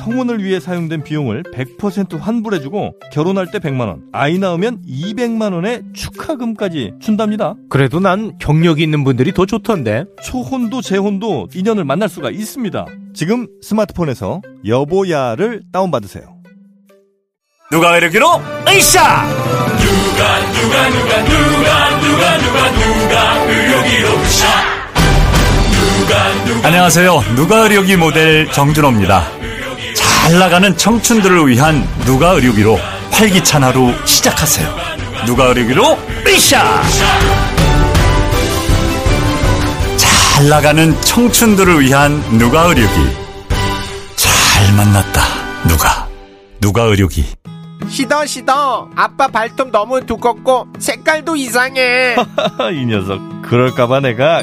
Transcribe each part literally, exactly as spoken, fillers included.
성혼을 위해 사용된 비용을 백 퍼센트 환불해주고 결혼할 때 백만 원, 아이 낳으면 이백만 원의 축하금까지 준답니다. 그래도 난 경력이 있는 분들이 더 좋던데. 초혼도 재혼도 인연을 만날 수가 있습니다. 지금 스마트폰에서 여보야를 다운받으세요. 누가 이러기로 으쌰! 누가 누가 누가 누가 누가 누가 누가 의료기로 으쌰! 누가 누가 안녕하세요. 누가 의료기 모델 정준호입니다. 잘 나가는 청춘들을 위한 누가 의료기로 활기찬 하루 시작하세요. 누가 의료기로 으쌰! 잘 나가는 청춘들을 위한 누가 의료기. 잘 만났다 누가 누가 의료기. 시더 시더, 아빠 발톱 너무 두껍고 색깔도 이상해. 이 녀석, 그럴까봐 내가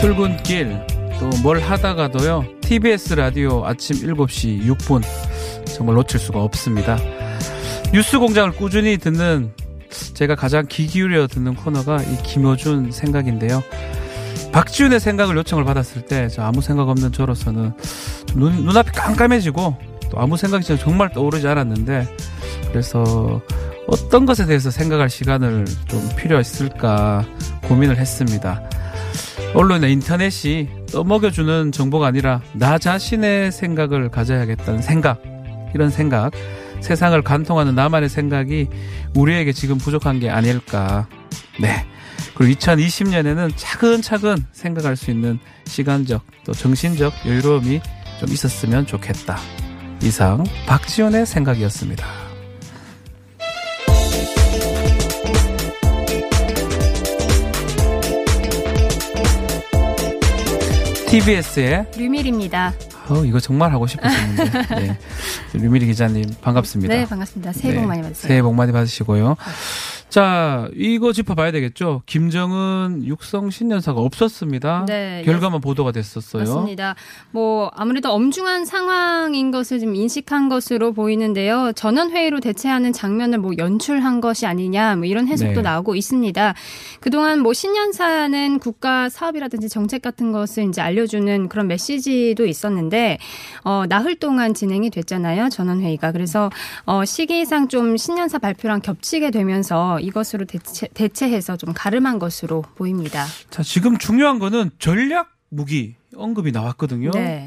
출근길 또 뭘 하다가도요, 티비에스 라디오 아침 일곱 시 육 분 정말 놓칠 수가 없습니다. 뉴스공장을 꾸준히 듣는, 제가 가장 귀 기울여 듣는 코너가 이 김어준 생각인데요. 박지훈의 생각을 요청을 받았을 때 저 아무 생각 없는 저로서는 좀 눈, 눈앞이 깜깜해지고 또 아무 생각이 정말 떠오르지 않았는데, 그래서 어떤 것에 대해서 생각할 시간을 좀 필요했을까 고민을 했습니다. 언론이나 인터넷이 떠먹여주는 정보가 아니라 나 자신의 생각을 가져야겠다는 생각, 이런 생각, 세상을 관통하는 나만의 생각이 우리에게 지금 부족한 게 아닐까. 네. 그리고 이천이십 년에는 차근차근 생각할 수 있는 시간적 또 정신적 여유로움이 좀 있었으면 좋겠다. 이상 박지원의 생각이었습니다. 티비에스의 류밀희입니다. 어, 이거 정말 하고 싶었는데. 네. 류밀희 기자님 반갑습니다. 네, 반갑습니다. 새해 복 많이 받으세요. 새해 복 많이 받으시고요. 자, 이거 짚어봐야 되겠죠. 김정은 육성 신년사가 없었습니다. 네, 결과만 예. 보도가 됐었어요. 맞습니다. 뭐 아무래도 엄중한 상황인 것을 좀 인식한 것으로 보이는데요. 전원회의로 대체하는 장면을 뭐 연출한 것이 아니냐, 뭐 이런 해석도 네. 나오고 있습니다. 그동안 뭐 신년사는 국가 사업이라든지 정책 같은 것을 이제 알려 주는 그런 메시지도 있었는데, 어, 나흘 동안 진행이 됐잖아요, 전원회의가. 그래서 어, 시기상 좀 신년사 발표랑 겹치게 되면서 이것으로 대체, 대체해서 좀 가름한 것으로 보입니다. 자, 지금 중요한 거는 전략 무기 언급이 나왔거든요. 네.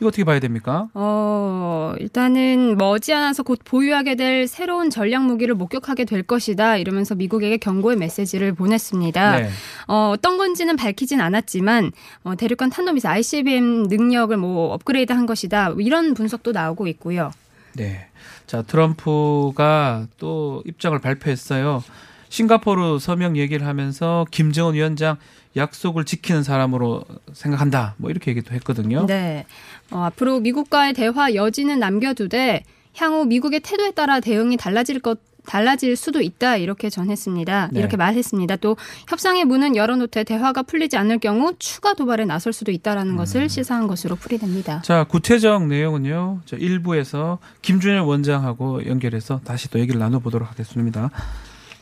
이거 어떻게 봐야 됩니까? 어, 일단은 머지않아서 곧 보유하게 될 새로운 전략 무기를 목격하게 될 것이다 이러면서 미국에게 경고의 메시지를 보냈습니다. 네. 어, 어떤 건지는 밝히진 않았지만 어, 대륙간 탄도미사일 아이씨비엠 능력을 뭐 업그레이드한 것이다 이런 분석도 나오고 있고요. 네, 자 트럼프가 또 입장을 발표했어요. 싱가포르 서명 얘기를 하면서 김정은 위원장 약속을 지키는 사람으로 생각한다. 뭐 이렇게 얘기도 했거든요. 네. 어, 앞으로 미국과의 대화 여지는 남겨두되 향후 미국의 태도에 따라 대응이 달라질 것 달라질 수도 있다 이렇게 전했습니다. 네. 이렇게 말했습니다. 또 협상의 문은 열어놓되 대화가 풀리지 않을 경우 추가 도발에 나설 수도 있다라는 음. 것을 시사한 것으로 풀이됩니다. 자, 구체적 내용은요. 저 일부에서 김준형 원장하고 연결해서 다시 또 얘기를 나눠보도록 하겠습니다.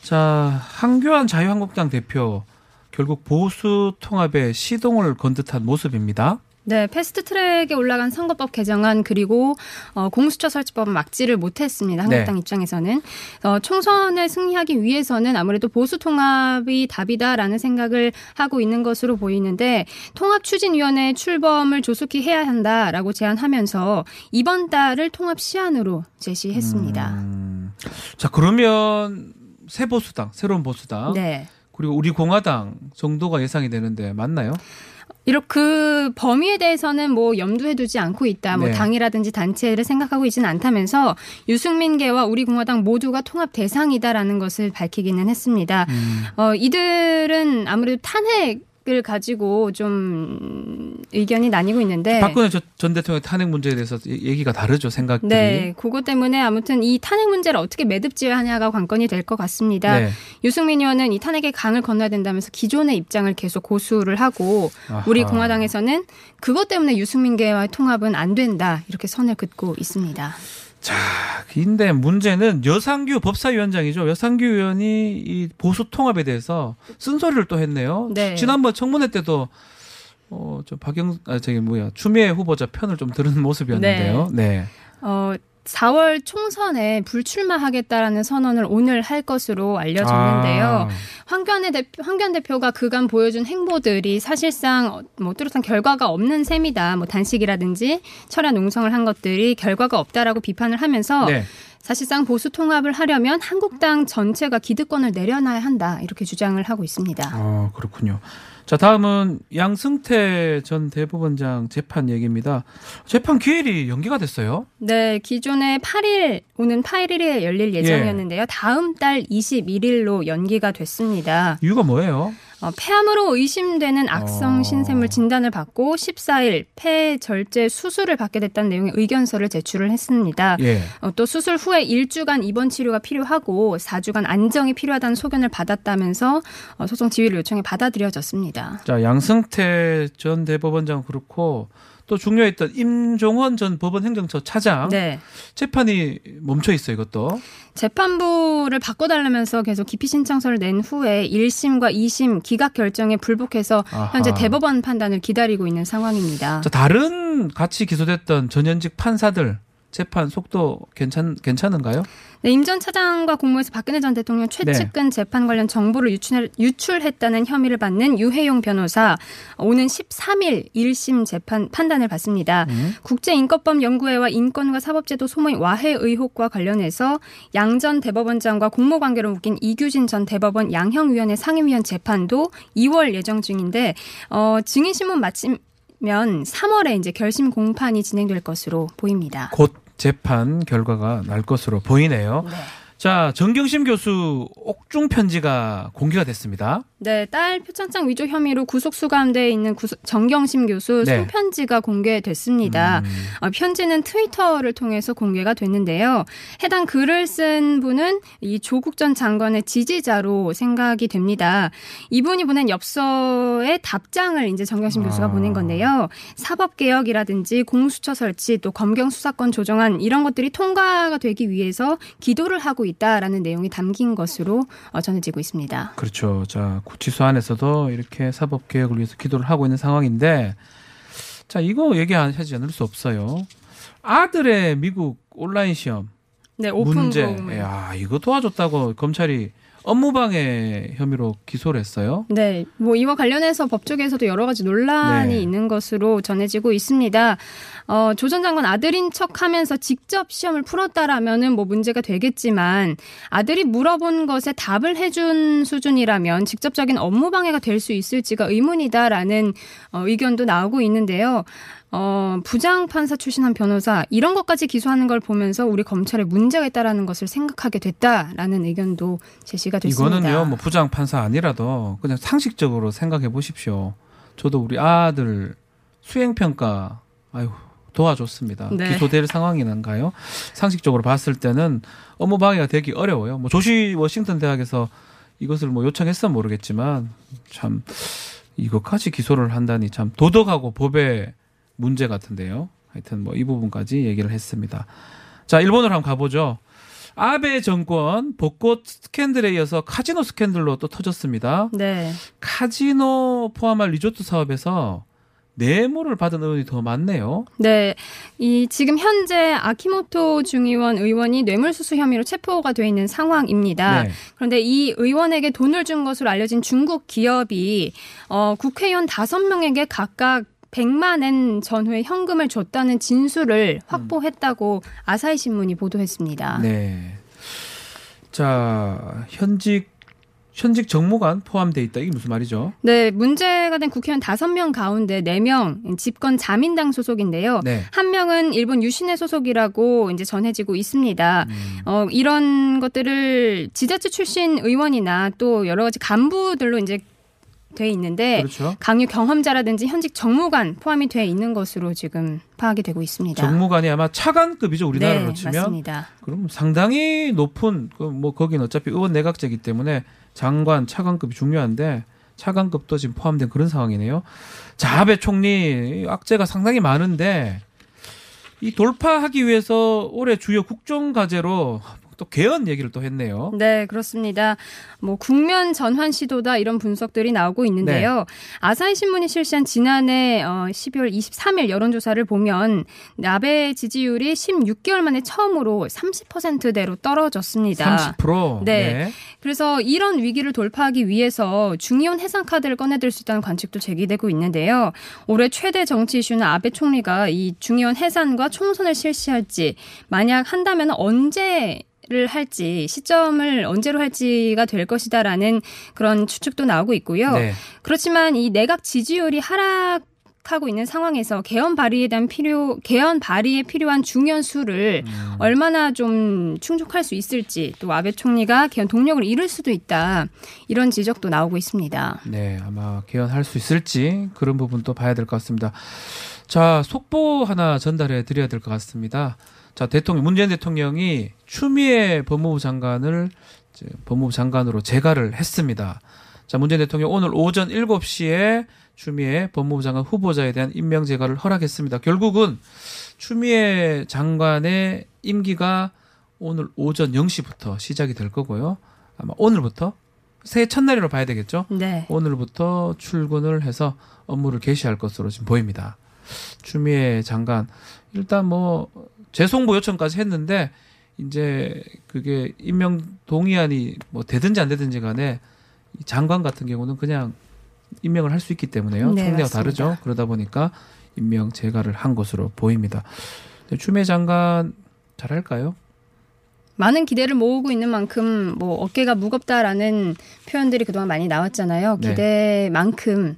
자, 황교안 자유한국당 대표 결국 보수 통합의 시동을 건 듯한 모습입니다. 네, 패스트트랙에 올라간 선거법 개정안 그리고 어, 공수처 설치법은 막지를 못했습니다. 한국당 네. 입장에서는 어, 총선에 승리하기 위해서는 아무래도 보수 통합이 답이다라는 생각을 하고 있는 것으로 보이는데 통합추진위원회 출범을 조속히 해야 한다라고 제안하면서 이번 달을 통합 시안으로 제시했습니다. 음, 자, 그러면 새 보수당, 새로운 보수당, 네. 그리고 우리 공화당 정도가 예상이 되는데 맞나요? 이렇게 그 범위에 대해서는 뭐 염두에 두지 않고 있다. 뭐 네. 당이라든지 단체를 생각하고 있진 않다면서 유승민계와 우리 공화당 모두가 통합 대상이다라는 것을 밝히기는 했습니다. 음. 어, 이들은 아무래도 탄핵 을 가지고 좀 의견이 나뉘고 있는데 박근혜 전 대통령 탄핵 문제에 대해서 얘기가 다르죠 생각들이. 네, 그것 때문에 아무튼 이 탄핵 문제를 어떻게 매듭지어야 하냐가 관건이 될 것 같습니다. 네. 유승민 의원은 이 탄핵의 강을 건너야 된다면서 기존의 입장을 계속 고수를 하고 아하. 우리 공화당에서는 그것 때문에 유승민계와의 통합은 안 된다 이렇게 선을 긋고 있습니다. 자, 근데 문제는 여상규 법사위원장이죠. 여상규 의원이 이 보수 통합에 대해서 쓴소리를 또 했네요. 네. 지난번 청문회 때도 어, 저 박영, 아, 저기 뭐야, 추미애 후보자 편을 좀 들은 모습이었는데요. 네. 네. 어, 사월 총선에 불출마하겠다라는 선언을 오늘 할 것으로 알려졌는데요. 아. 황교안 대표, 황교안 대표가 그간 보여준 행보들이 사실상 뭐 뚜렷한 결과가 없는 셈이다. 뭐 단식이라든지 철야 농성을 한 것들이 결과가 없다라고 비판을 하면서 네. 사실상 보수 통합을 하려면 한국당 전체가 기득권을 내려놔야 한다. 이렇게 주장을 하고 있습니다. 아, 그렇군요. 자, 다음은 양승태 전 대법원장 재판 얘기입니다. 재판 기일이 연기가 됐어요? 네, 기존에 팔 일, 오는 팔 일에 열릴 예정이었는데요. 예. 다음 달 이십일 일로 연기가 됐습니다. 이유가 뭐예요? 어, 폐암으로 의심되는 악성 신샘물 진단을 받고 십사 일 폐 절제 수술을 받게 됐다는 내용의 의견서를 제출을 했습니다. 예. 어, 또 수술 후에 일 주간 입원 치료가 필요하고 사 주간 안정이 필요하다는 소견을 받았다면서 어, 소송 지휘를 요청해 받아들여졌습니다. 자, 양승태 전 대법원장 그렇고 또 중요했던 임종원 전 법원 행정처 차장 네. 재판이 멈춰 있어요. 이것도 재판부를 바꿔달라면서 계속 기피 신청서를 낸 후에 일 심과 이 심 기각 결정에 불복해서 아하. 현재 대법원 판단을 기다리고 있는 상황입니다. 자, 다른 같이 기소됐던 전현직 판사들 재판 속도 괜찮, 괜찮은가요? 네, 임 전 차장과 공모해서 박근혜 전 대통령 최측근 네. 재판 관련 정보를 유출, 유출했다는 혐의를 받는 유해용 변호사 오는 십삼 일 일 심 재판 판단을 받습니다. 음. 국제인권법연구회와 인권과 사법제도 소모의 와해 의혹과 관련해서 양 전 대법원장과 공모관계로 묶인 이규진 전 대법원 양형위원회 상임위원 재판도 이월 예정 중인데 어, 증인신문 마침 면 삼월에 이제 결심 공판이 진행될 것으로 보입니다. 곧 재판 결과가 날 것으로 보이네요. 네. 자, 정경심 교수 옥중 편지가 공개가 됐습니다. 네, 딸 표창장 위조 혐의로 구속 수감돼 있는 구속, 정경심 교수 네. 손편지가 공개됐습니다. 음. 어, 편지는 트위터를 통해서 공개가 됐는데요. 해당 글을 쓴 분은 이 조국 전 장관의 지지자로 생각이 됩니다. 이분이 보낸 엽서의 답장을 이제 정경심 아. 교수가 보낸 건데요. 사법개혁이라든지 공수처 설치 또 검경 수사권 조정안 이런 것들이 통과가 되기 위해서 기도를 하고 있다라는 내용이 담긴 것으로 전해지고 있습니다. 그렇죠. 자, 구치소 안에서도 이렇게 사법 개혁을 위해서 기도를 하고 있는 상황인데, 자, 이거 얘기하지 않을 수 없어요. 아들의 미국 온라인 시험 네, 오픈 문제, 야, 이거 도와줬다고 검찰이 업무방해 혐의로 기소를 했어요. 네, 뭐 이와 관련해서 법조계에서도 여러 가지 논란이 네. 있는 것으로 전해지고 있습니다. 어, 조 전 장관 아들인 척하면서 직접 시험을 풀었다라면은 뭐 문제가 되겠지만 아들이 물어본 것에 답을 해준 수준이라면 직접적인 업무 방해가 될 수 있을지가 의문이다라는 어, 의견도 나오고 있는데요. 어, 부장판사 출신한 변호사 이런 것까지 기소하는 걸 보면서 우리 검찰에 문제가 있다라는 것을 생각하게 됐다라는 의견도 제시가 됐습니다. 이거는요, 뭐 부장판사 아니라도 그냥 상식적으로 생각해 보십시오. 저도 우리 아들 수행평가 아유 도와줬습니다. 네. 기소될 상황이란가요? 상식적으로 봤을 때는 업무 방해가 되기 어려워요. 뭐 조시 워싱턴 대학에서 이것을 뭐 요청했어 모르겠지만 참 이것까지 기소를 한다니 참 도덕하고 법에 문제 같은데요. 하여튼 뭐 이 부분까지 얘기를 했습니다. 자, 일본으로 한번 가보죠. 아베 정권 복고 스캔들에 이어서 카지노 스캔들로 또 터졌습니다. 네. 카지노 포함한 리조트 사업에서 뇌물을 받은 의원이 더 많네요. 네. 이 지금 현재 아키모토 중의원 의원이 뇌물수수 혐의로 체포가 돼 있는 상황입니다. 네. 그런데 이 의원에게 돈을 준 것으로 알려진 중국 기업이 어, 국회의원 다섯 명에게 각각 백만 엔 전후의 현금을 줬다는 진술을 확보했다고 음. 아사히 신문이 보도했습니다. 네. 자, 현직 현직 정무관 포함되어 있다. 이게 무슨 말이죠? 네. 문제가 된 국회의원 다섯 명 가운데 네 명 집권 자민당 소속인데요. 네. 한 명은 일본 유신의 소속이라고 이제 전해지고 있습니다. 음. 어, 이런 것들을 지자체 출신 의원이나 또 여러 가지 간부들로 이제 돼 있는데 그렇죠. 강요 경험자라든지 현직 정무관 포함이 돼 있는 것으로 지금 파악이 되고 있습니다. 정무관이 아마 차관급이죠. 우리나라로 네, 치면. 맞습니다. 그럼 상당히 높은 뭐 거긴 어차피 의원 내각제이기 때문에 장관 차관급이 중요한데 차관급도 지금 포함된 그런 상황이네요. 자, 아베 총리 악재가 상당히 많은데 이 돌파하기 위해서 올해 주요 국정과제로 또 개헌 얘기를 또 했네요. 네, 그렇습니다. 뭐 국면 전환 시도다 이런 분석들이 나오고 있는데요. 네. 아사히 신문이 실시한 지난해 십이월 이십삼일 여론조사를 보면 아베 지지율이 십육 개월 만에 처음으로 삼십 퍼센트대로 떨어졌습니다. 삼십 퍼센트? 네. 네. 그래서 이런 위기를 돌파하기 위해서 중의원 해상 카드를 꺼내들 수 있다는 관측도 제기되고 있는데요. 올해 최대 정치 이슈는 아베 총리가 이 중의원 해산과 총선을 실시할지 만약 한다면 언제 를 할지 시점을 언제로 할지가 될 것이다라는 그런 추측도 나오고 있고요. 네. 그렇지만 이 내각 지지율이 하락 하고 있는 상황에서 개헌 발의에 대한 필요 개헌 발의에 필요한 중요한 수를 음. 얼마나 좀 충족할 수 있을지 또 아베 총리가 개헌 동력을 잃을 수도 있다 이런 지적도 나오고 있습니다. 네, 아마 개헌할 수 있을지 그런 부분도 봐야 될 것 같습니다. 자, 속보 하나 전달해 드려야 될 것 같습니다. 자, 대통령 문재인 대통령이 추미애 법무부 장관을 법무부 장관으로 재가를 했습니다. 자, 문재인 대통령 오늘 오전 일곱 시에 추미애 법무부 장관 후보자에 대한 임명 재가를 허락했습니다. 결국은 추미애 장관의 임기가 오늘 오전 영 시부터 시작이 될 거고요. 아마 오늘부터 새해 첫날이라고 봐야 되겠죠. 네. 오늘부터 출근을 해서 업무를 개시할 것으로 지금 보입니다. 추미애 장관 일단 뭐 재송부 요청까지 했는데 이제 그게 임명 동의안이 뭐 되든지 안 되든지 간에 장관 같은 경우는 그냥 임명을 할 수 있기 때문에요. 네, 총리와 맞습니다. 다르죠. 그러다 보니까 임명 재가를 한 것으로 보입니다. 추미애 장관 잘할까요? 많은 기대를 모으고 있는 만큼 뭐 어깨가 무겁다라는 표현들이 그동안 많이 나왔잖아요. 기대만큼 네.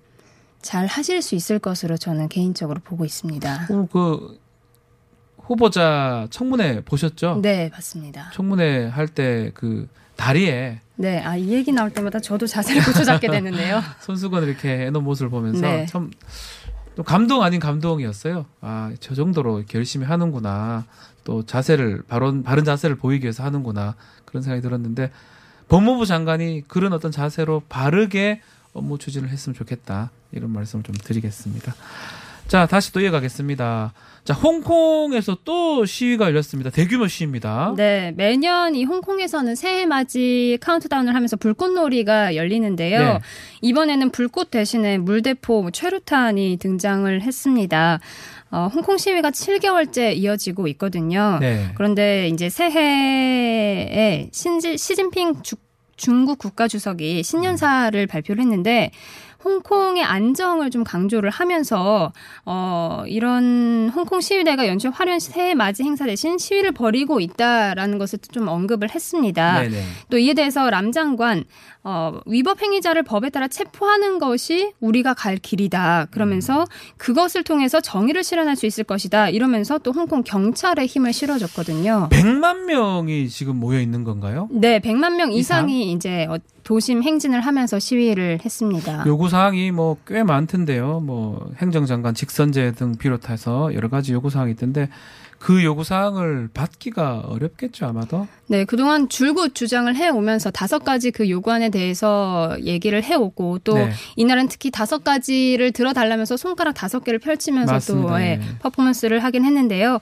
잘 하실 수 있을 것으로 저는 개인적으로 보고 있습니다. 어, 그 후보자 청문회 보셨죠? 네, 봤습니다. 청문회 할 때 그 다리에 네, 아, 이 얘기 나올 때마다 저도 자세를 고쳐잡게 되는데요. 손수건을 이렇게 해놓은 모습을 보면서 네. 참 또 감동 아닌 감동이었어요. 아, 저 정도로 이렇게 열심히 하는구나. 또 자세를 바른 바른 자세를 보이기 위해서 하는구나 그런 생각이 들었는데 법무부 장관이 그런 어떤 자세로 바르게 업무 추진을 했으면 좋겠다 이런 말씀을 좀 드리겠습니다. 자, 다시 또 이어가겠습니다. 자, 홍콩에서 또 시위가 열렸습니다. 대규모 시위입니다. 네, 매년 이 홍콩에서는 새해 맞이 카운트다운을 하면서 불꽃놀이가 열리는데요. 네. 이번에는 불꽃 대신에 물대포, 최루탄이 등장을 했습니다. 어, 홍콩 시위가 칠 개월째 이어지고 있거든요. 네. 그런데 이제 새해에 신지, 시진핑 주, 중국 국가주석이 신년사를 발표를 했는데 홍콩의 안정을 좀 강조를 하면서 어, 이런 홍콩 시위대가 연초 화려한 새해 맞이 행사 대신 시위를 벌이고 있다라는 것을 좀 언급을 했습니다. 네네. 또 이에 대해서 람 장관 어, 위법 행위자를 법에 따라 체포하는 것이 우리가 갈 길이다. 그러면서 그것을 통해서 정의를 실현할 수 있을 것이다. 이러면서 또 홍콩 경찰의 힘을 실어줬거든요. 백만 명이 지금 모여 있는 건가요? 네, 백만 명 이상이 이상? 이제 도심 행진을 하면서 시위를 했습니다. 요구 사항이 뭐 꽤 많던데요. 뭐 행정장관 직선제 등 비롯해서 여러 가지 요구 사항이 있던데 그 요구사항을 받기가 어렵겠죠, 아마도? 네, 그동안 줄곧 주장을 해오면서 다섯 가지 그 요구안에 대해서 얘기를 해오고 또 네. 이날은 특히 다섯 가지를 들어달라면서 손가락 다섯 개를 펼치면서 또 예, 퍼포먼스를 하긴 했는데요.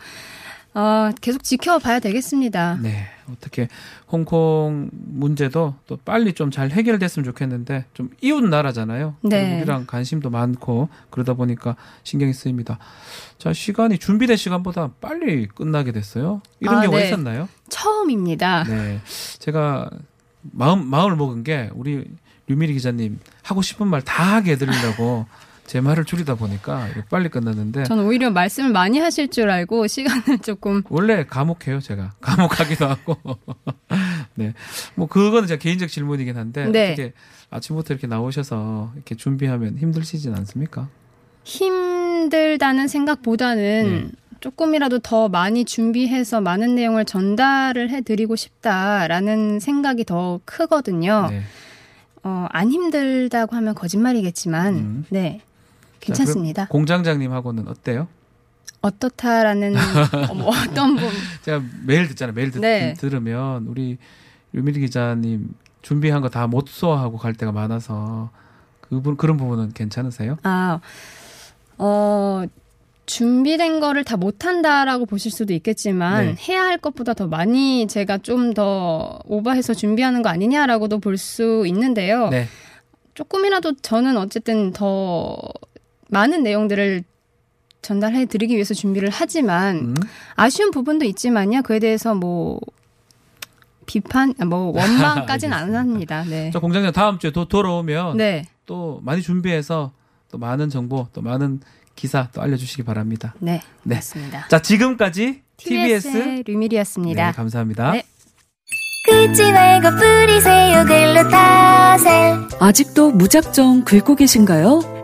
어, 계속 지켜봐야 되겠습니다. 네, 어떻게 홍콩 문제도 또 빨리 좀 잘 해결됐으면 좋겠는데 좀 이웃 나라잖아요. 네. 우리랑 관심도 많고 그러다 보니까 신경이 쓰입니다. 자, 시간이 준비된 시간보다 빨리 끝나게 됐어요. 이런 아, 경우가 네. 있었나요? 처음입니다. 네, 제가 마음 마음을 먹은 게 우리 류밀희 기자님 하고 싶은 말 다 하게 해드리려고. 제 말을 줄이다 보니까 빨리 끝났는데 저는 오히려 말씀을 많이 하실 줄 알고 시간을 조금 원래 감옥해요 제가 감옥하기도 하고 네, 뭐 그거는 제가 개인적 질문이긴 한데 네. 어떻게 아침부터 이렇게 나오셔서 이렇게 준비하면 힘드시진 않습니까? 힘들다는 생각보다는 네. 조금이라도 더 많이 준비해서 많은 내용을 전달을 해드리고 싶다라는 생각이 더 크거든요. 네. 어, 안 힘들다고 하면 거짓말이겠지만 음. 네. 괜찮습니다. 자, 공장장님하고는 어때요? 어떻다라는 뭐 어떤 분? 제가 매일 듣잖아요. 매일 듣, 네. 들으면 우리 류밀희 기자님 준비한 거 다 못 소화하고 갈 때가 많아서 그분 그런 부분은 괜찮으세요? 아, 어. 준비된 거를 다 못한다라고 보실 수도 있겠지만 네. 해야 할 것보다 더 많이 제가 좀 더 오버해서 준비하는 거 아니냐라고도 볼 수 있는데요. 네. 조금이라도 저는 어쨌든 더 많은 내용들을 전달해드리기 위해서 준비를 하지만 음. 아쉬운 부분도 있지만요. 그에 대해서 뭐 비판, 뭐 원망까지는 안 합니다. 네. 저 공장장 다음 주에 또 돌아오면 네. 또 많이 준비해서 또 많은 정보, 또 많은 기사 또 알려주시기 바랍니다. 네, 네. 맞습니다. 자, 지금까지 티비에스 류밀희였습니다. 네, 감사합니다. 네. 아직도 무작정 긁고 계신가요?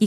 이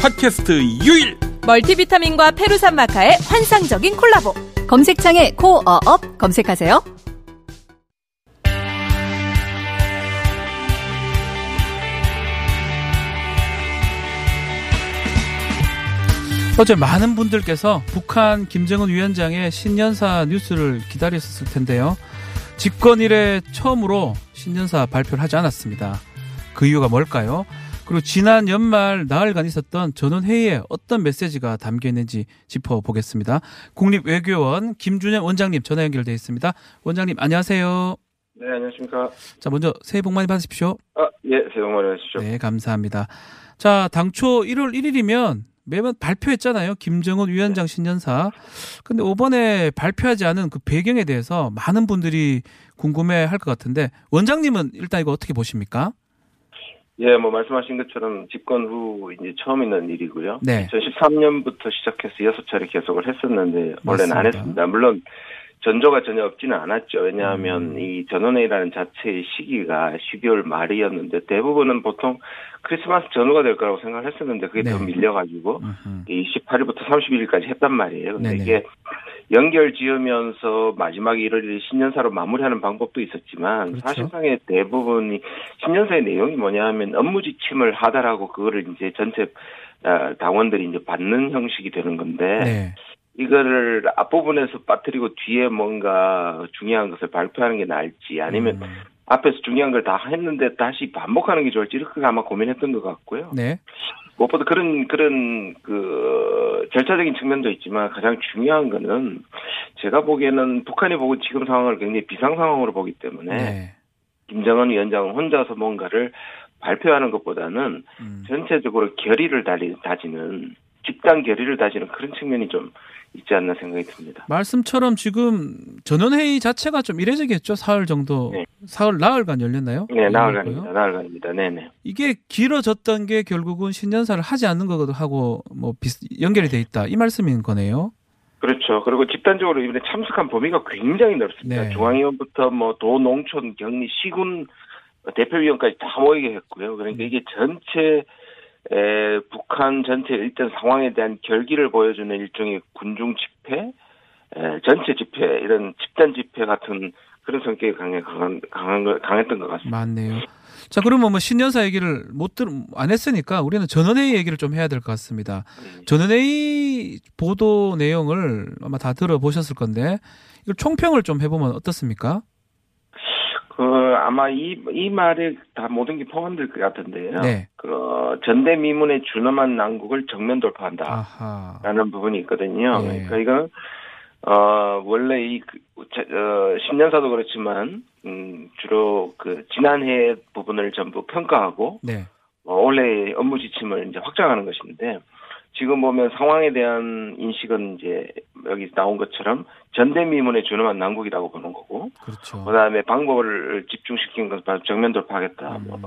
팟캐스트 유일 멀티비타민과 페루산 마카의 환상적인 콜라보. 검색창에 코어업 검색하세요. 어제 많은 분들께서 북한 김정은 위원장의 신년사 뉴스를 기다렸었을 텐데요. 집권 이래 처음으로 신년사 발표를 하지 않았습니다. 그 이유가 뭘까요? 그리고 지난 연말 나흘간 있었던 전원회의에 어떤 메시지가 담겨있는지 짚어보겠습니다. 국립외교원 김준형 원장님 전화 연결되어 있습니다. 원장님 안녕하세요. 네, 안녕하십니까. 자, 먼저 새해 복 많이 받으십시오. 아, 예, 새해 복 많이 받으십시오. 네, 감사합니다. 자, 당초 일월 일일이면 매번 발표했잖아요. 김정은 위원장 신년사. 근데 이번에 발표하지 않은 그 배경에 대해서 많은 분들이 궁금해 할 것 같은데, 원장님은 일단 이거 어떻게 보십니까? 예, 뭐 말씀하신 것처럼 집권 후 이제 처음 있는 일이고요. 네. 이천십삼 년부터 시작해서 여섯 차례 계속을 했었는데, 원래는 안 했습니다. 물론 전조가 전혀 없지는 않았죠. 왜냐하면 음. 이 전원회의라는 자체의 시기가 십이월 말이었는데 대부분은 보통 크리스마스 전후가 될 거라고 생각을 했었는데 그게 네. 더 밀려가지고 으흠. 이십팔 일부터 삼십일일까지 했단 말이에요. 근데 네네. 이게 연결 지으면서 마지막 일월 일일 신년사로 마무리하는 방법도 있었지만 그렇죠. 사실상의 대부분이 신년사의 내용이 뭐냐 하면 업무 지침을 하다라고 그거를 이제 전체 당원들이 이제 받는 형식이 되는 건데 네. 이거를 앞부분에서 빠뜨리고 뒤에 뭔가 중요한 것을 발표하는 게 나을지 아니면 음. 앞에서 중요한 걸 다 했는데 다시 반복하는 게 좋을지 이렇게 아마 고민했던 것 같고요. 네. 무엇보다 그런 그런 그 절차적인 측면도 있지만 가장 중요한 거는 제가 보기에는 북한이 보고 지금 상황을 굉장히 비상 상황으로 보기 때문에 네. 김정은 위원장은 혼자서 뭔가를 발표하는 것보다는 음. 전체적으로 결의를 다지는 집단 결의를 다지는 그런 측면이 좀 있지 않나 생각이 듭니다. 말씀처럼 지금 전원회의 자체가 좀 이례적이었죠. 사흘 정도, 네. 사흘 나흘간 열렸나요? 네, 나흘간입니다. 나흘간입니다. 네네. 이게 길어졌던 게 결국은 신년사를 하지 않는 거거든 하고 뭐 연결이 돼 있다 이 말씀인 거네요. 그렇죠. 그리고 집단적으로 이번에 참석한 범위가 굉장히 넓습니다. 네. 중앙위원부터 뭐 도, 농촌, 경리, 시군 대표위원까지 다 모이게 했고요. 그러니까 이게 전체 에, 북한 전체 일단 상황에 대한 결기를 보여주는 일종의 군중 집회, 에, 전체 집회, 이런 집단 집회 같은 그런 성격이 강해, 강한, 강한, 강했던 것 같습니다. 맞네요. 자, 그러면 뭐 신년사 얘기를 못 들, 안 했으니까 우리는 전원회의 얘기를 좀 해야 될 것 같습니다. 전원회의 보도 내용을 아마 다 들어보셨을 건데, 이걸 총평을 좀 해보면 어떻습니까? 그, 아마 이, 이 말에 다 모든 게 포함될 것 같은데요. 네. 그, 전대미문에 준엄한 난국을 정면 돌파한다. 아하. 라는 부분이 있거든요. 네. 그러니까 이건, 어, 원래 이, 어, 신년사도 그렇지만, 음, 주로 그, 지난해 부분을 전부 평가하고, 네. 어, 올해의 업무 지침을 이제 확장하는 것인데, 지금 보면 상황에 대한 인식은 이제 여기 나온 것처럼 전대미문에 준엄한 난국이라고 보는 거고, 그렇죠. 그다음에 방법을 집중시킨 것 바로 정면 돌파하겠다, 음. 뭐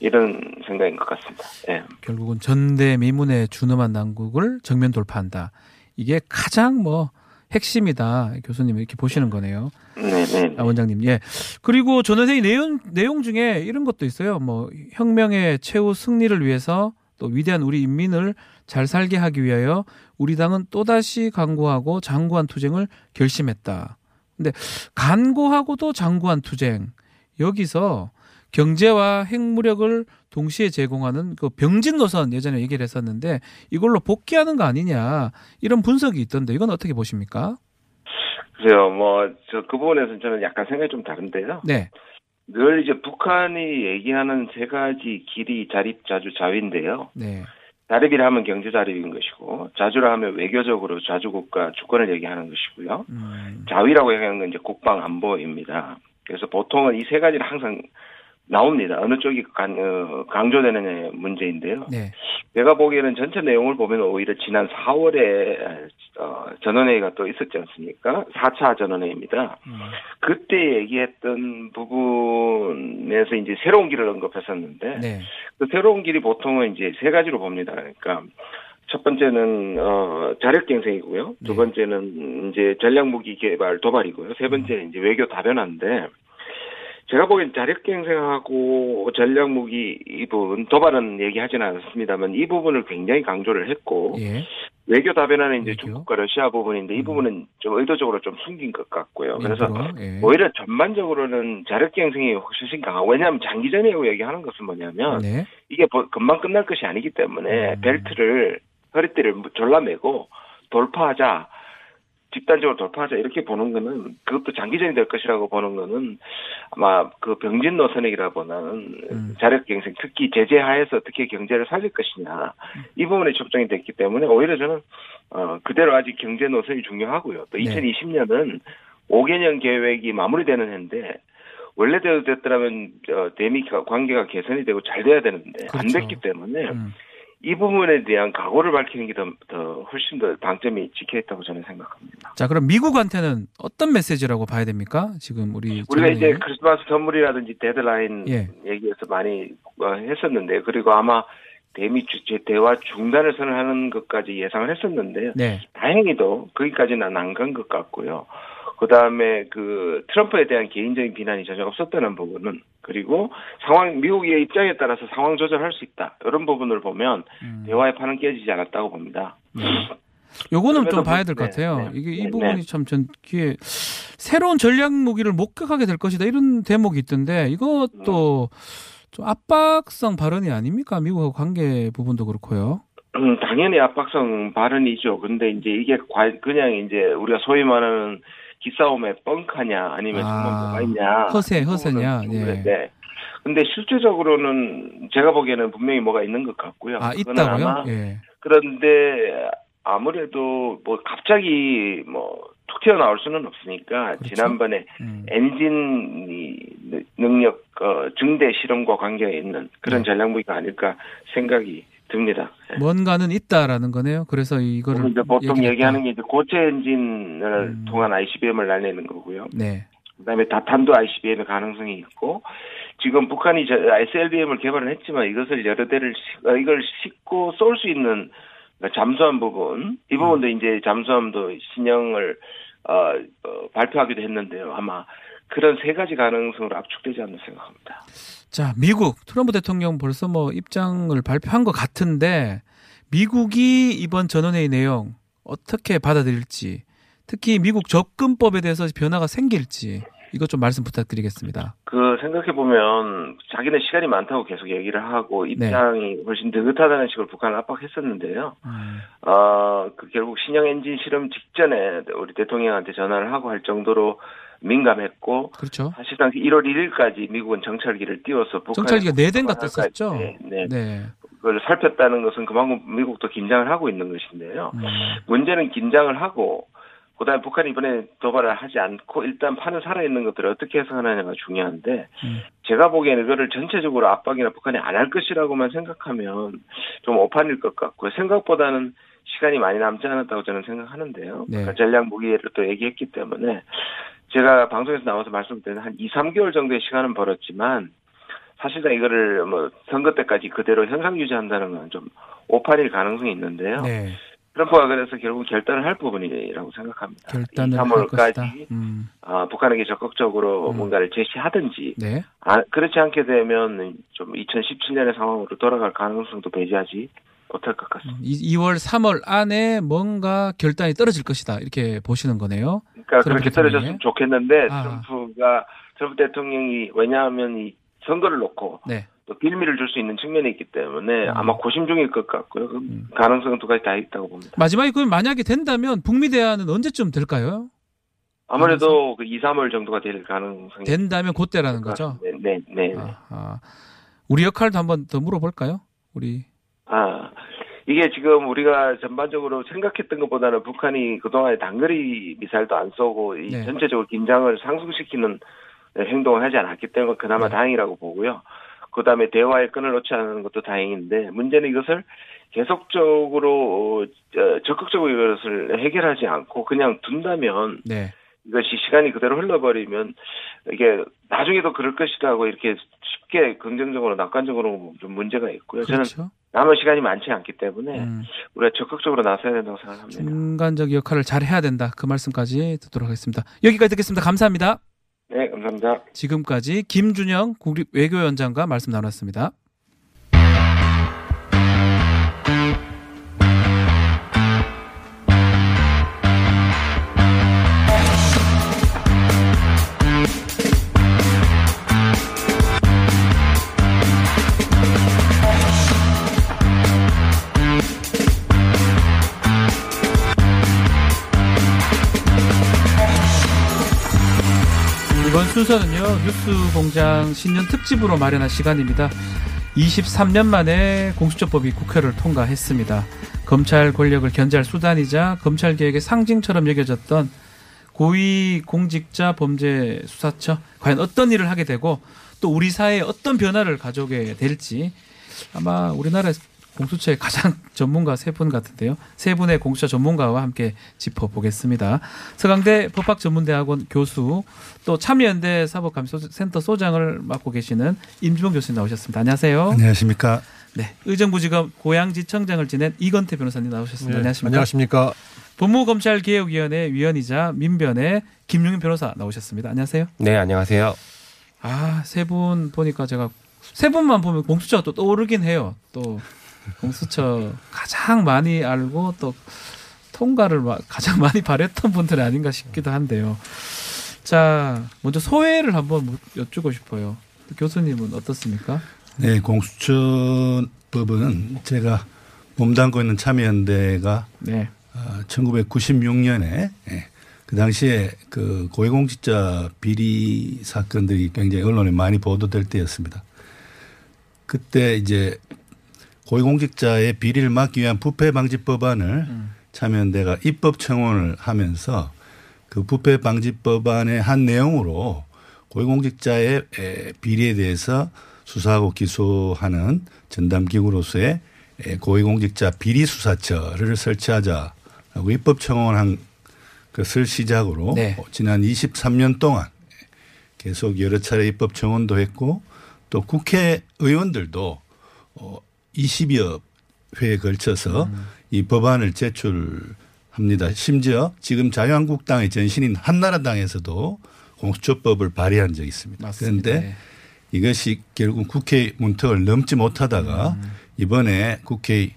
이런 생각인 것 같습니다. 예. 결국은 전대미문에 준엄한 난국을 정면 돌파한다. 이게 가장 뭐 핵심이다, 교수님 이렇게 보시는 거네요. 네네. 아, 원장님, 예. 그리고 전원회의 내용 내용 중에 이런 것도 있어요. 뭐 혁명의 최후 승리를 위해서. 또 위대한 우리 인민을 잘 살게 하기 위하여 우리 당은 또다시 강구하고 장구한 투쟁을 결심했다. 근데 강구하고도 장구한 투쟁. 여기서 경제와 핵무력을 동시에 제공하는 그 병진 노선 예전에 얘기를 했었는데 이걸로 복귀하는 거 아니냐. 이런 분석이 있던데 이건 어떻게 보십니까? 그래요. 뭐 저 그 부분에서는 저는 약간 생각이 좀 다른데요. 네. 늘 이제 북한이 얘기하는 세 가지 길이 자립, 자주, 자위인데요. 네. 자립이라 하면 경제 자립인 것이고, 자주라 하면 외교적으로 자주국가 주권을 얘기하는 것이고요. 음. 자위라고 얘기하는 건 이제 국방 안보입니다. 그래서 보통은 이 세 가지를 항상 나옵니다. 어느 쪽이 강조되느냐의 문제인데요. 네. 제가 보기에는 전체 내용을 보면 오히려 지난 사월에 전원회의가 또 있었지 않습니까? 사 차 전원회의입니다. 음. 그때 얘기했던 부분에서 이제 새로운 길을 언급했었는데 네. 그 새로운 길이 보통은 이제 세 가지로 봅니다. 그러니까 첫 번째는 어, 자력갱생이고요. 두 번째는 이제 전략무기 개발 도발이고요. 세 번째는 이제 외교 다변화인데 제가 보기엔 자력갱생하고 전략무기 이 부분, 도발은 얘기하지는 않았습니다만 이 부분을 굉장히 강조를 했고 예. 외교 다변화는 이제 외교? 중국과 러시아 부분인데 이 부분은 좀 의도적으로 좀 숨긴 것 같고요. 그래서 예. 오히려 전반적으로는 자력갱생이 훨씬 강하고 왜냐하면 장기전이라고 얘기하는 것은 뭐냐면 네. 이게 금방 끝날 것이 아니기 때문에 음. 벨트를, 허리띠를 졸라매고 돌파하자. 집단적으로 돌파하자 이렇게 보는 거는 그것도 장기전이 될 것이라고 보는 거는 아마 그 병진 노선이라고는 음. 자력갱생 특히 제재하에서 어떻게 경제를 살릴 것이냐 이 부분에 접종이 됐기 때문에 오히려 저는 어, 그대로 아직 경제 노선이 중요하고요. 또 네. 이천이십 년은 오 개년 계획이 마무리되는 해인데 원래대로 됐더라면 어, 대미 관계가 개선이 되고 잘 돼야 되는데 그렇죠. 안 됐기 때문에 음. 이 부분에 대한 각오를 밝히는 게 더, 더 훨씬 더 방점이 찍혀 있다고 저는 생각합니다. 자, 그럼 미국한테는 어떤 메시지라고 봐야 됩니까? 지금 우리 우리가 이제 얘기는? 크리스마스 선물이라든지 데드라인 예. 얘기해서 많이 했었는데, 그리고 아마 대미 주재 대화 중단을 선언하는 것까지 예상을 했었는데요. 네. 다행히도 거기까지는 안 간 것 같고요. 그다음에 그 트럼프에 대한 개인적인 비난이 전혀 없었다는 부분은, 그리고 상황 미국의 입장에 따라서 상황 조절할 수 있다, 이런 부분을 보면 음. 대화의 판은 깨지지 않았다고 봅니다. 네. 요거는 좀 봐야 될 것 같아요. 네, 네. 이게 이 부분이 네, 네. 참 전 귀에 새로운 전략 무기를 목격하게 될 것이다, 이런 대목이 있던데, 이것도 좀 압박성 발언이 아닙니까? 미국하고 관계 부분도 그렇고요. 음, 당연히 압박성 발언이죠. 근데 이제 이게 그냥 이제 우리가 소위 말하는 기싸움에 뻥카냐 아니면 정말 뭐가 있냐, 허세 허세냐. 네. 네. 근데 실제적으로는 제가 보기에는 분명히 뭐가 있는 것 같고요. 아, 있다고요? 아마 예. 그런데 아무래도 뭐 갑자기 뭐 툭 튀어나올 수는 없으니까, 그렇죠? 지난번에 음. 엔진 능력 어, 증대 실험과 관계 있는 그런 네. 전략무기가 아닐까 생각이 듭니다. 뭔가는 있다라는 거네요. 그래서 이거를 이제 보통 얘기했다. 얘기하는 게 이제 고체 엔진을 음. 통한 아이씨비엠을 날리는 거고요. 네. 그다음에 다탄도 아이씨비엠의 가능성이 있고, 지금 북한이 저 에스엘비엠을 개발을 했지만 이것을 여러 대를 이걸 싣고 쏠 수 있는 잠수함 부분, 이 부분도 음. 이제 잠수함도 신형을 어, 어, 발표하기도 했는데요. 아마 그런 세 가지 가능성으로 압축되지 않나 생각합니다. 자, 미국 트럼프 대통령 벌써 뭐 입장을 발표한 것 같은데, 미국이 이번 전원회의 내용 어떻게 받아들일지, 특히 미국 접근법에 대해서 변화가 생길지, 이것 좀 말씀 부탁드리겠습니다. 그 생각해보면 자기네 시간이 많다고 계속 얘기를 하고 입장이 네. 훨씬 느긋하다는 식으로 북한을 압박했었는데요. 음. 어, 그 결국 신형 엔진 실험 직전에 우리 대통령한테 전화를 하고 할 정도로 민감했고, 그렇죠. 사실상 일월 일일까지 미국은 정찰기를 띄워서 북한에 정찰기가 네 대인가 떴었죠. 네, 네. 네. 그걸 살폈다는 것은 그만큼 미국도 긴장을 하고 있는 것인데요. 음. 문제는 긴장을 하고, 그다음에 북한이 이번에 도발을 하지 않고 일단 판은 살아있는 것들을 어떻게 해석하느냐가 중요한데, 음. 제가 보기에는 이거를 전체적으로 압박이나 북한이 안 할 것이라고만 생각하면 좀 오판일 것 같고, 생각보다는 시간이 많이 남지 않았다고 저는 생각하는데요. 네. 그러니까 전략 무기를 또 얘기했기 때문에 제가 방송에서 나와서 말씀드린 한 이삼 개월 정도의 시간은 벌었지만, 사실상 이거를 뭐 선거 때까지 그대로 현상 유지한다는 건 좀 오판일 가능성이 있는데요. 네. 트럼프가 그래서 결국 결단을 할 부분이라고 생각합니다. 결단을 삼월까지 음. 아, 북한에게 적극적으로 음. 뭔가를 제시하든지, 네. 아, 그렇지 않게 되면 좀 이천십칠 년의 상황으로 돌아갈 가능성도 배제하지 못할 것 같습니다. 이월, 삼월 안에 뭔가 결단이 떨어질 것이다, 이렇게 보시는 거네요. 그러니까 그렇게 대통령이. 떨어졌으면 좋겠는데, 아. 트럼프가 트럼프 대통령이 왜냐하면 이 선거를 놓고 네. 또 빌미를 줄 수 있는 측면이 있기 때문에 음. 아마 고심 중일 것 같고요. 음. 가능성은 두 가지 다 있다고 봅니다. 마지막에 그럼 만약에 된다면 북미 대화는 언제쯤 될까요? 아무래도 가능성? 그 이, 삼월 정도가 될 가능성이 된다면 그때라는 거죠. 네, 네, 네. 아, 아. 우리 역할도 한번 더 물어볼까요? 우리. 아, 이게 지금 우리가 전반적으로 생각했던 것보다는 북한이 그동안에 단거리 미사일도 안 쏘고 이 네. 전체적으로 긴장을 상승시키는 행동을 하지 않았기 때문에 그나마 네. 다행이라고 보고요. 그다음에 대화의 끈을 놓지 않는 것도 다행인데, 문제는 이것을 계속적으로 적극적으로 이것을 해결하지 않고 그냥 둔다면 네. 이것이 시간이 그대로 흘러버리면 이게 나중에도 그럴 것이다 하고 이렇게 쉽게 긍정적으로 낙관적으로 좀 문제가 있고요. 그렇죠. 저는 남은 시간이 많지 않기 때문에 음. 우리가 적극적으로 나서야 된다고 생각합니다. 중간적 역할을 잘 해야 된다, 그 말씀까지 듣도록 하겠습니다. 여기까지 듣겠습니다. 감사합니다. 네, 감사합니다. 지금까지 김준형 국립외교원장과 말씀 나눴습니다. 순서는요, 뉴스공장 신년 특집으로 마련한 시간입니다. 이십삼 년 만에 공수처법이 국회를 통과했습니다. 검찰 권력을 견제할 수단이자 검찰개혁의 상징처럼 여겨졌던 고위공직자범죄수사처, 과연 어떤 일을 하게 되고 또 우리 사회에 어떤 변화를 가져오게 될지, 아마 우리나라에서 공수처의 가장 전문가 세 분 같은데요. 세 분의 공수처 전문가와 함께 짚어보겠습니다. 서강대 법학전문대학원 교수, 또 참여연대 사법감시센터 소장을 맡고 계시는 임종원 교수님 나오셨습니다. 안녕하세요. 안녕하십니까. 네, 의정부지검 고양지청장을 지낸 이건태 변호사님 나오셨습니다. 네, 안녕하십니까. 안녕하십니까. 법무검찰개혁위원회 위원이자 민변의 김용인 변호사 나오셨습니다. 안녕하세요. 네, 안녕하세요. 아, 세 분 보니까 제가 세 분만 보면 공수처가 또 떠오르긴 해요. 또 공수처 가장 많이 알고 또 통과를 가장 많이 바랬던 분들이 아닌가 싶기도 한데요. 자, 먼저 소회를 한번 여쭈고 싶어요. 교수님은 어떻습니까? 네, 공수처법은 제가 몸담고 있는 참여연대가 네. 어, 천구백구십육 년에 네, 그 당시에 그 고위공직자 비리 사건들이 굉장히 언론에 많이 보도될 때였습니다. 그때 이제 고위공직자의 비리를 막기 위한 부패방지법안을 음. 참여연대가 입법청원을 하면서 그 부패방지법안의 한 내용으로 고위공직자의 비리에 대해서 수사하고 기소하는 전담기구로서의 고위공직자 비리수사처를 설치하자라고 입법청원한 것을 시작으로 네. 지난 이십삼 년 동안 계속 여러 차례 입법청원도 했고 또 국회의원들도 이십여 회에 걸쳐서 음. 이 법안을 제출합니다. 심지어 지금 자유한국당의 전신인 한나라당에서도 공수처법을 발의한 적이 있습니다. 맞습니다. 그런데 이것이 결국 국회 문턱을 넘지 못하다가 음. 이번에 국회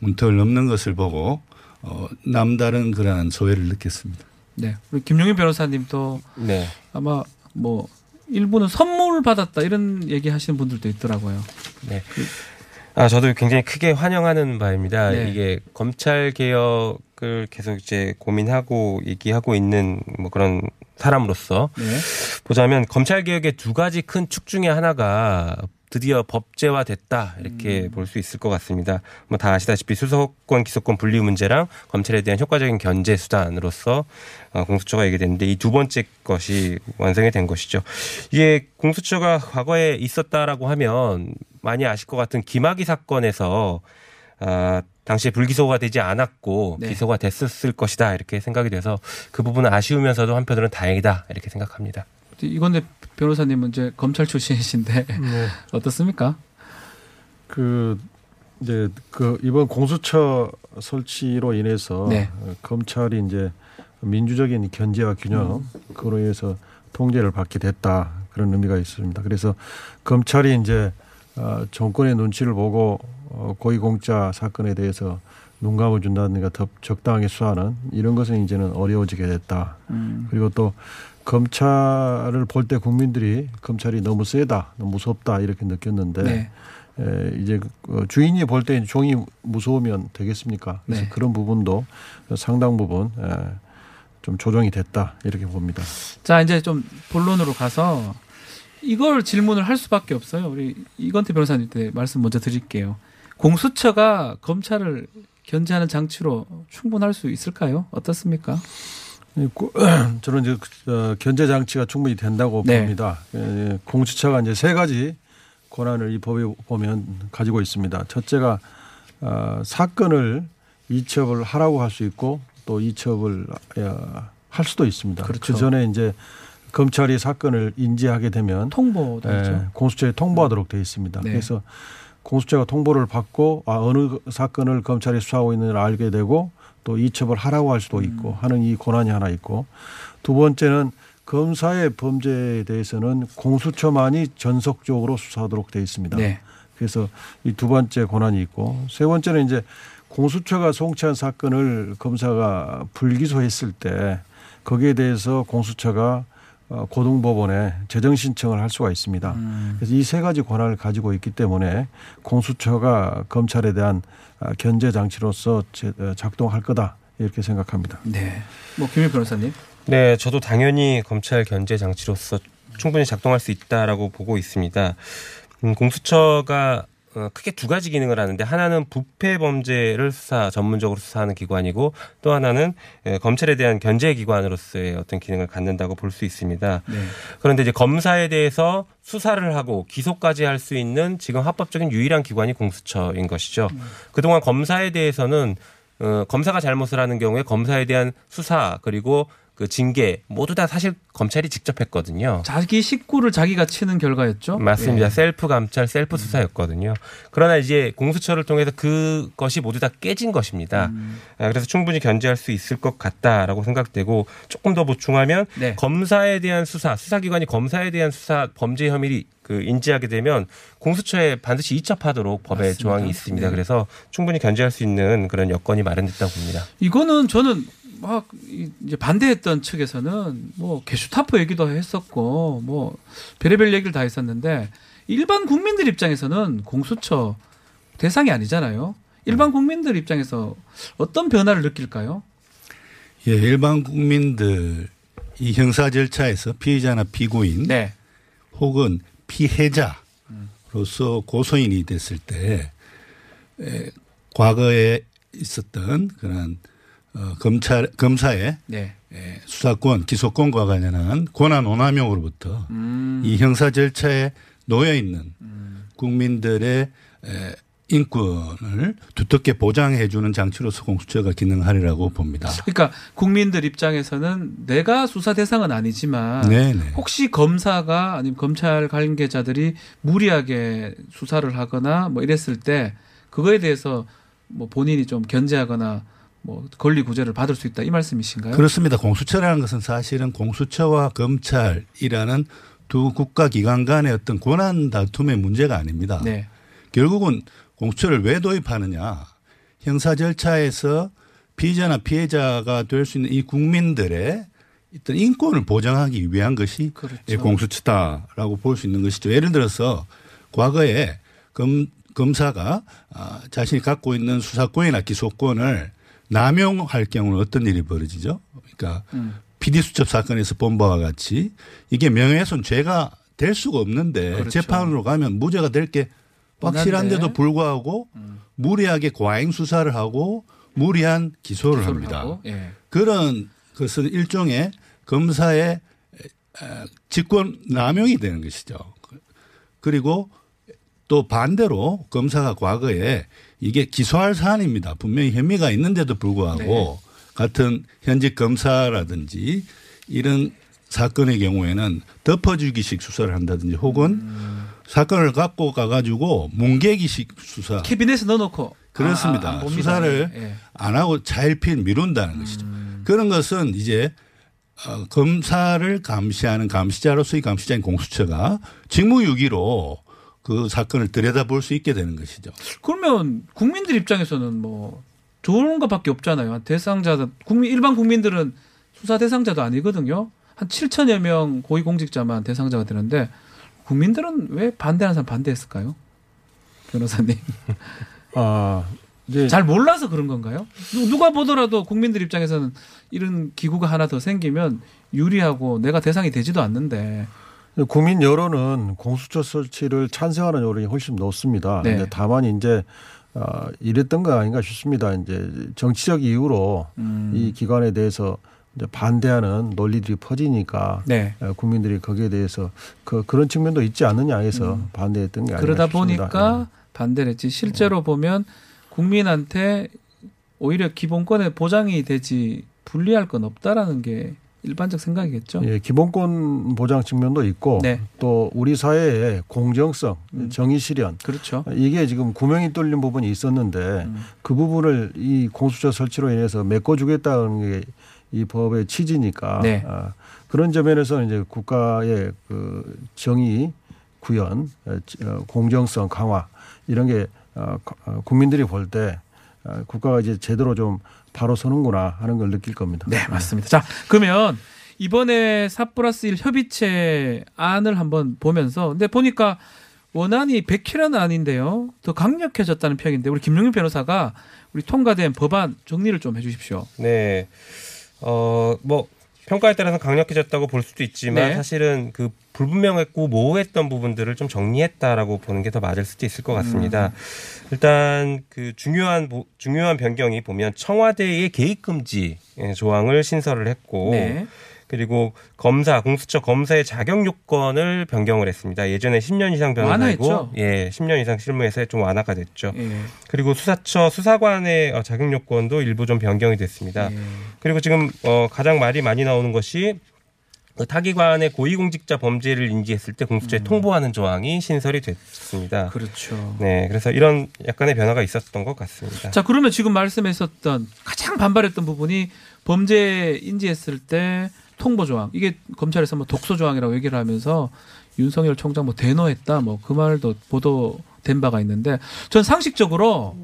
문턱을 넘는 것을 보고 어, 남다른 그러한 소회를 느꼈습니다. 네, 우리 김용인 변호사님도 네. 아마 뭐 일부는 선물 받았다 이런 얘기하시는 분들도 있더라고요. 네. 아, 저도 굉장히 크게 환영하는 바입니다. 네. 이게 검찰 개혁을 계속 이제 고민하고 얘기하고 있는 뭐 그런 사람으로서 네. 보자면 검찰 개혁의 두 가지 큰 축 중에 하나가 드디어 법제화 됐다 이렇게 음. 볼 수 있을 것 같습니다. 뭐 다 아시다시피 수사권 기소권 분리 문제랑 검찰에 대한 효과적인 견제 수단으로서 공수처가 얘기됐는데 이 두 번째 것이 완성이 된 것이죠. 이게 공수처가 과거에 있었다라고 하면 많이 아실 것 같은 김학의 사건에서 아, 당시에 불기소가 되지 않았고 네. 기소가 됐었을 것이다 이렇게 생각이 돼서 그 부분은 아쉬우면서도 한편으로는 다행이다 이렇게 생각합니다. 이건데 변호사님은 이제 검찰 출신이신데 네. 어떻습니까? 그 이제 그 이번 공수처 설치로 인해서 네. 검찰이 이제 민주적인 견제와 균형 음. 그로 인해서 통제를 받게 됐다 그런 의미가 있습니다. 그래서 검찰이 이제 정권의 눈치를 보고 고위공자 사건에 대해서 눈 감아준다든가 더 적당하게 수사하는 이런 것은 이제는 어려워지게 됐다. 음. 그리고 또 검찰을 볼 때 국민들이 검찰이 너무 세다, 너무 무섭다 이렇게 느꼈는데 네. 에, 이제 주인이 볼 때 종이 무서우면 되겠습니까? 그래서 네. 그런 부분도 상당 부분 에, 좀 조정이 됐다 이렇게 봅니다. 자, 이제 좀 본론으로 가서 이걸 질문을 할 수밖에 없어요. 우리 이건태 변호사님한테 말씀 먼저 드릴게요. 공수처가 검찰을 견제하는 장치로 충분할 수 있을까요? 어떻습니까? 저는 이제 견제 장치가 충분히 된다고 네. 봅니다. 공수처가 이제 세 가지 권한을 이 법에 보면 가지고 있습니다. 첫째가 사건을 이첩을 하라고 할 수 있고 또 이첩을 할 수도 있습니다. 그렇죠. 그 전에 이제 검찰이 사건을 인지하게 되면 통보 예, 공수처에 통보하도록 되어 있습니다. 네. 그래서 공수처가 통보를 받고 아, 어느 사건을 검찰이 수사하고 있는지를 알게 되고 또 이첩을 하라고 할 수도 있고 음. 하는 이 권한이 하나 있고 두 번째는 검사의 범죄에 대해서는 공수처만이 전속적으로 수사하도록 되어 있습니다. 네. 그래서 이 두 번째 권한이 있고 세 번째는 이제 공수처가 송치한 사건을 검사가 불기소했을 때 거기에 대해서 공수처가 고등법원에 재정신청을 할 수가 있습니다. 음. 그래서 이 세 가지 권한을 가지고 있기 때문에 공수처가 검찰에 대한 견제 장치로서 작동할 거다 이렇게 생각합니다. 네. 뭐 김일 변호사님. 네, 저도 당연히 검찰 견제 장치로서 충분히 작동할 수 있다라고 보고 있습니다. 음, 공수처가 크게 두 가지 기능을 하는데, 하나는 부패 범죄를 수사, 전문적으로 수사하는 기관이고, 또 하나는 검찰에 대한 견제 기관으로서의 어떤 기능을 갖는다고 볼 수 있습니다. 네. 그런데 이제 검사에 대해서 수사를 하고 기소까지 할 수 있는 지금 합법적인 유일한 기관이 공수처인 것이죠. 음. 그동안 검사에 대해서는 검사가 잘못을 하는 경우에 검사에 대한 수사 그리고 그 징계 모두 다 사실 검찰이 직접 했거든요. 자기 식구를 자기가 치는 결과였죠. 맞습니다. 예. 셀프 감찰, 셀프 수사였거든요. 그러나 이제 공수처를 통해서 그것이 모두 다 깨진 것입니다. 음. 그래서 충분히 견제할 수 있을 것 같다라고 생각되고, 조금 더 보충하면 네. 검사에 대한 수사, 수사기관이 검사에 대한 수사 범죄 혐의를 그 인지하게 되면 공수처에 반드시 이첩하도록 법의 맞습니다. 조항이 있습니다. 네. 그래서 충분히 견제할 수 있는 그런 여건이 마련됐다고 봅니다. 이거는 저는 막 이제 반대했던 측에서는 뭐 게슈타포 얘기도 했었고 뭐 별의별 얘기를 다 했었는데, 일반 국민들 입장에서는 공수처 대상이 아니잖아요. 일반 국민들 입장에서 어떤 변화를 느낄까요? 예, 일반 국민들 이 형사 절차에서 피의자나 피고인 네. 혹은 피해자로서 고소인이 됐을 때 과거에 있었던 그런 어, 검찰, 검사의 네. 수사권, 기소권과 관련한 권한 오남용으로부터 음. 이 형사 절차에 놓여 있는 음. 국민들의 인권을 두텁게 보장해 주는 장치로서 공수처가 기능하리라고 봅니다. 그러니까 국민들 입장에서는 내가 수사 대상은 아니지만 네네. 혹시 검사가 아니면 검찰 관계자들이 무리하게 수사를 하거나 뭐 이랬을 때 그거에 대해서 뭐 본인이 좀 견제하거나 뭐 권리 구제를 받을 수 있다, 이 말씀이신가요? 그렇습니다. 공수처라는 것은 사실은 공수처와 검찰이라는 두 국가기관 간의 어떤 권한 다툼의 문제가 아닙니다. 네. 결국은 공수처를 왜 도입하느냐, 형사 절차에서 피의자나 피해자가 될 수 있는 이 국민들의 어떤 인권을 보장하기 위한 것이 그렇죠. 공수처다라고 볼 수 있는 것이죠. 예를 들어서 과거에 검, 검사가 자신이 갖고 있는 수사권이나 기소권을 남용할 경우는 어떤 일이 벌어지죠? 그러니까 음. 피디수첩 사건에서 본 바와 같이 이게 명예훼손 죄가 될 수가 없는데 그렇죠. 재판으로 가면 무죄가 될 게 확실한데도 불구하고 음. 무리하게 과잉 수사를 하고 무리한 기소를, 기소를 합니다. 예. 그런 것은 일종의 검사의 직권 남용이 되는 것이죠. 그리고 또 반대로 검사가 과거에 이게 기소할 사안입니다. 분명히 혐의가 있는데도 불구하고 네. 같은 현직 검사라든지 이런 사건의 경우에는 덮어주기식 수사를 한다든지 혹은 음. 사건을 갖고 가가지고 뭉개기식 수사. 캐비넷에 넣어놓고. 그렇습니다. 아, 수사를 네. 안 하고 자일피일 미룬다는 음. 것이죠. 그런 것은 이제 검사를 감시하는 감시자로서의 감시자인 공수처가 직무유기로 그 사건을 들여다볼 수 있게 되는 것이죠. 그러면 국민들 입장에서는 뭐 좋은 것밖에 없잖아요. 대상자, 국민, 일반 국민들은 수사 대상자도 아니거든요. 한 칠천여 명 고위공직자만 대상자가 되는데 국민들은 왜 반대하는 사람 반대했을까요? 변호사님. 아, 네. 잘 몰라서 그런 건가요? 누가 보더라도 국민들 입장에서는 이런 기구가 하나 더 생기면 유리하고 내가 대상이 되지도 않는데. 국민 여론은 공수처 설치를 찬성하는 여론이 훨씬 높습니다. 네. 근데 다만 이제 이랬던 거 아닌가 싶습니다. 이제 정치적 이유로 음. 이 기관에 대해서 이제 반대하는 논리들이 퍼지니까 네. 국민들이 거기에 대해서 그 그런 측면도 있지 않느냐 해서 음. 반대했던 게 아닌가 그러다 싶습니다. 보니까 네. 반대를 했지. 실제로 네. 보면 국민한테 오히려 기본권의 보장이 되지 불리할 건 없다라는 게 일반적 생각이겠죠. 예, 기본권 보장 측면도 있고 네. 또 우리 사회의 공정성, 음. 정의 실현. 그렇죠. 이게 지금 구멍이 뚫린 부분이 있었는데 음. 그 부분을 이 공수처 설치로 인해서 메꿔주겠다는 게 이 법의 취지니까 네. 아, 그런 점에서 이제 국가의 그 정의 구현, 공정성 강화 이런 게 국민들이 볼 때 국가가 이제 제대로 좀 바로 서는구나 하는 걸 느낄 겁니다. 네, 맞습니다. 자, 그러면 이번에 사 플러스 일 협의체 안을 한번 보면서, 근데 보니까 원안이 백 킬로는 아닌데요. 더 강력해졌다는 평인데, 우리 김용인 변호사가 우리 통과된 법안 정리를 좀 해 주십시오. 네. 어, 뭐 평가에 따라서 강력해졌다고 볼 수도 있지만 네. 사실은 그 불분명했고 모호했던 부분들을 좀 정리했다라고 보는 게 더 맞을 수도 있을 것 같습니다. 음. 일단 그 중요한 중요한 변경이 보면 청와대의 개입 금지 조항을 신설을 했고 네. 그리고 검사 공수처 검사의 자격 요건을 변경을 했습니다. 예전에 십 년 이상 변호사이고 예, 십 년 이상 실무에서 좀 완화가 됐죠. 예. 그리고 수사처 수사관의 자격 요건도 일부 좀 변경이 됐습니다. 예. 그리고 지금 어, 가장 말이 많이 나오는 것이 타기관의 고위공직자 범죄를 인지했을 때 공수처에 음. 통보하는 조항이 신설이 됐습니다. 그렇죠. 네, 그래서 이런 약간의 변화가 있었던 것 같습니다. 자, 그러면 지금 말씀했었던 가장 반발했던 부분이 범죄 인지했을 때 통보 조항. 이게 검찰에서 뭐 독소 조항이라고 얘기를 하면서 윤석열 총장 뭐 대노했다 뭐 그 말도 보도된 바가 있는데 전 상식적으로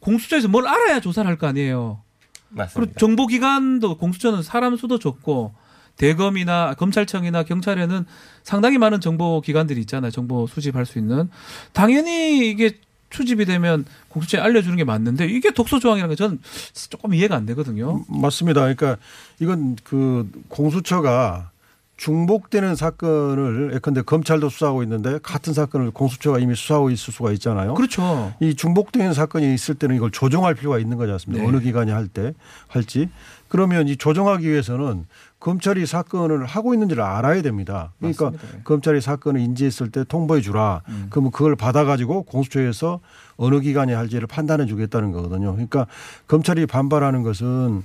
공수처에서 뭘 알아야 조사를 할 거 아니에요. 맞습니다. 그리고 정보기관도 공수처는 사람 수도 적고 대검이나 검찰청이나 경찰에는 상당히 많은 정보기관들이 있잖아요. 정보 수집할 수 있는. 당연히 이게 수집이 되면 공수처에 알려주는 게 맞는데 이게 독소 조항이라는 게 저는 조금 이해가 안 되거든요. 맞습니다. 그러니까 이건 그 공수처가 중복되는 사건을 예컨대 검찰도 수사하고 있는데 같은 사건을 공수처가 이미 수사하고 있을 수가 있잖아요. 그렇죠. 이 중복되는 사건이 있을 때는 이걸 조정할 필요가 있는 거지 않습니까? 네. 어느 기관이 할 때 할지. 그러면 이 조정하기 위해서는 검찰이 사건을 하고 있는지를 알아야 됩니다. 그러니까 맞습니다. 검찰이 사건을 인지했을 때 통보해 주라. 음. 그러면 그걸 받아가지고 공수처에서 어느 기관이 할지를 판단해 주겠다는 거거든요. 그러니까 검찰이 반발하는 것은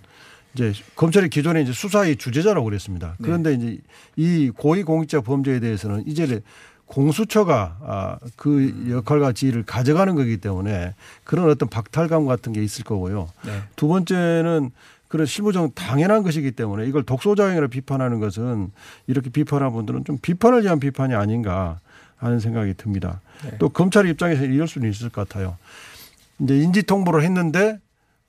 이제 검찰이 기존에 이제 수사의 주재자라고 그랬습니다. 그런데 네. 이제 이 고위공직자 범죄에 대해서는 이제 공수처가 그 역할과 지위를 가져가는 거기 때문에 그런 어떤 박탈감 같은 게 있을 거고요. 네. 두 번째는 그런 실무적 당연한 것이기 때문에 이걸 독소조항이라 비판하는 것은 이렇게 비판하는 분들은 좀 비판을 위한 비판이 아닌가 하는 생각이 듭니다. 네. 또 검찰 입장에서 이럴 수는 있을 것 같아요. 이제 인지 통보를 했는데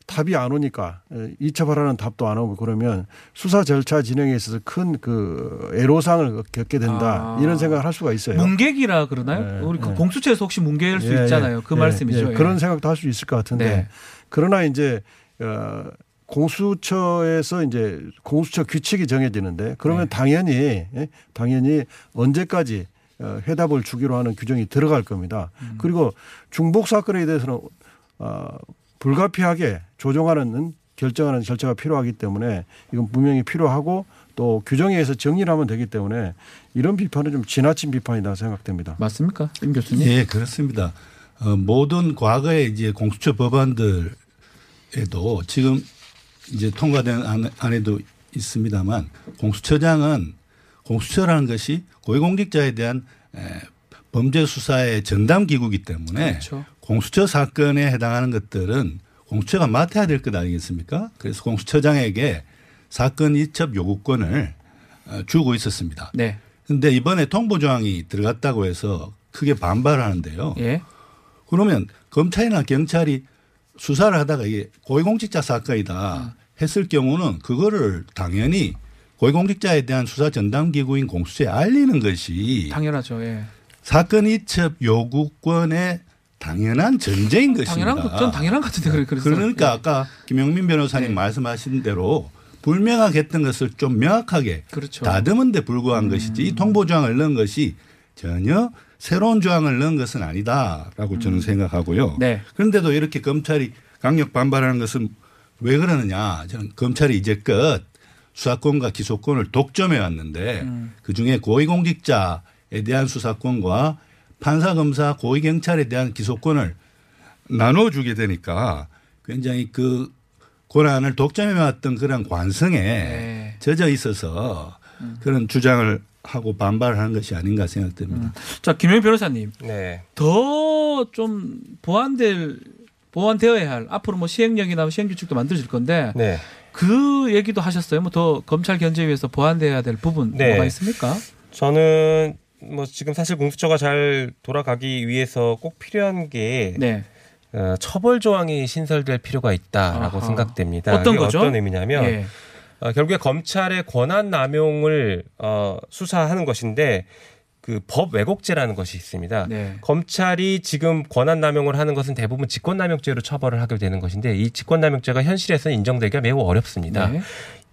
답이 안 오니까 이 차 발언은 답도 안 오고 그러면 수사 절차 진행에 있어서 큰 그 애로사항을 겪게 된다 아. 이런 생각을 할 수가 있어요. 뭉개기라 그러나요? 네. 우리 그 네. 공수처에서 혹시 뭉개일 수 예. 있잖아요. 그 예. 말씀이죠. 예. 그런 생각도 할 수 있을 것 같은데 네. 그러나 이제 어. 공수처에서 이제 공수처 규칙이 정해지는데 그러면 네. 당연히 당연히 언제까지 회답을 주기로 하는 규정이 들어갈 겁니다. 음. 그리고 중복 사건에 대해서는 불가피하게 조정하는 결정하는 절차가 필요하기 때문에 이건 분명히 필요하고 또 규정에 의해서 정리를 하면 되기 때문에 이런 비판은 좀 지나친 비판이다 생각됩니다. 맞습니까, 임 교수님? 예, 그렇습니다. 어, 모든 과거의 이제 공수처 법안들에도 지금 이제 통과된 안에도 있습니다만 공수처장은 공수처라는 것이 고위공직자에 대한 범죄 수사의 전담기구이기 때문에 그렇죠. 공수처 사건에 해당하는 것들은 공수처가 맡아야 될 것 아니겠습니까? 그래서 공수처장에게 사건 이첩 요구권을 주고 있었습니다. 네. 그런데 이번에 통보조항이 들어갔다고 해서 크게 반발하는데요. 예. 그러면 검찰이나 경찰이 수사를 하다가 이게 고위공직자 사건이다 했을 경우는 그거를 당연히 고위공직자에 대한 수사 전담기구인 공수처에 알리는 것이 당연하죠. 예. 사건 이첩 요구권의 당연한 전제인 당연한 것입니다. 전 당연한 같은데 그랬어요. 그러니까 예. 아까 김용민 변호사님 예. 말씀하신 대로 불명확했던 것을 좀 명확하게 그렇죠. 다듬은 데 불과한 음. 것이지 이 통보조항을 넣은 것이 전혀 새로운 조항을 넣은 것은 아니다라고 음. 저는 생각하고요. 네. 그런데도 이렇게 검찰이 강력 반발하는 것은 왜 그러느냐. 저는 검찰이 이제껏 수사권과 기소권을 독점해 왔는데 음. 그중에 고위공직자에 대한 수사권과 판사, 검사, 고위경찰에 대한 기소권을 나눠주게 되니까 굉장히 그 권한을 독점해 왔던 그런 관성에 네. 젖어 있어서 음. 그런 주장을 하고 반발하는 것이 아닌가 생각됩니다. 음. 자, 김용인 변호사님, 네. 더 좀 보완될 보완되어야 할 앞으로 뭐 시행령이나 시행 규칙도 만들어질 건데 네. 그 얘기도 하셨어요. 뭐 더 검찰 견제에 위해서 보완되어야 될 부분 네. 뭐가 있습니까? 저는 뭐 지금 사실 공수처가 잘 돌아가기 위해서 꼭 필요한 게 네. 어, 처벌 조항이 신설될 필요가 있다라고 아하. 생각됩니다. 어떤 거죠? 어떤 의미냐면. 예. 어, 결국에 검찰의 권한 남용을 어, 수사하는 것인데 그 법 왜곡죄라는 것이 있습니다. 네. 검찰이 지금 권한 남용을 하는 것은 대부분 직권남용죄로 처벌을 하게 되는 것인데 이 직권남용죄가 현실에서는 인정되기가 매우 어렵습니다. 네.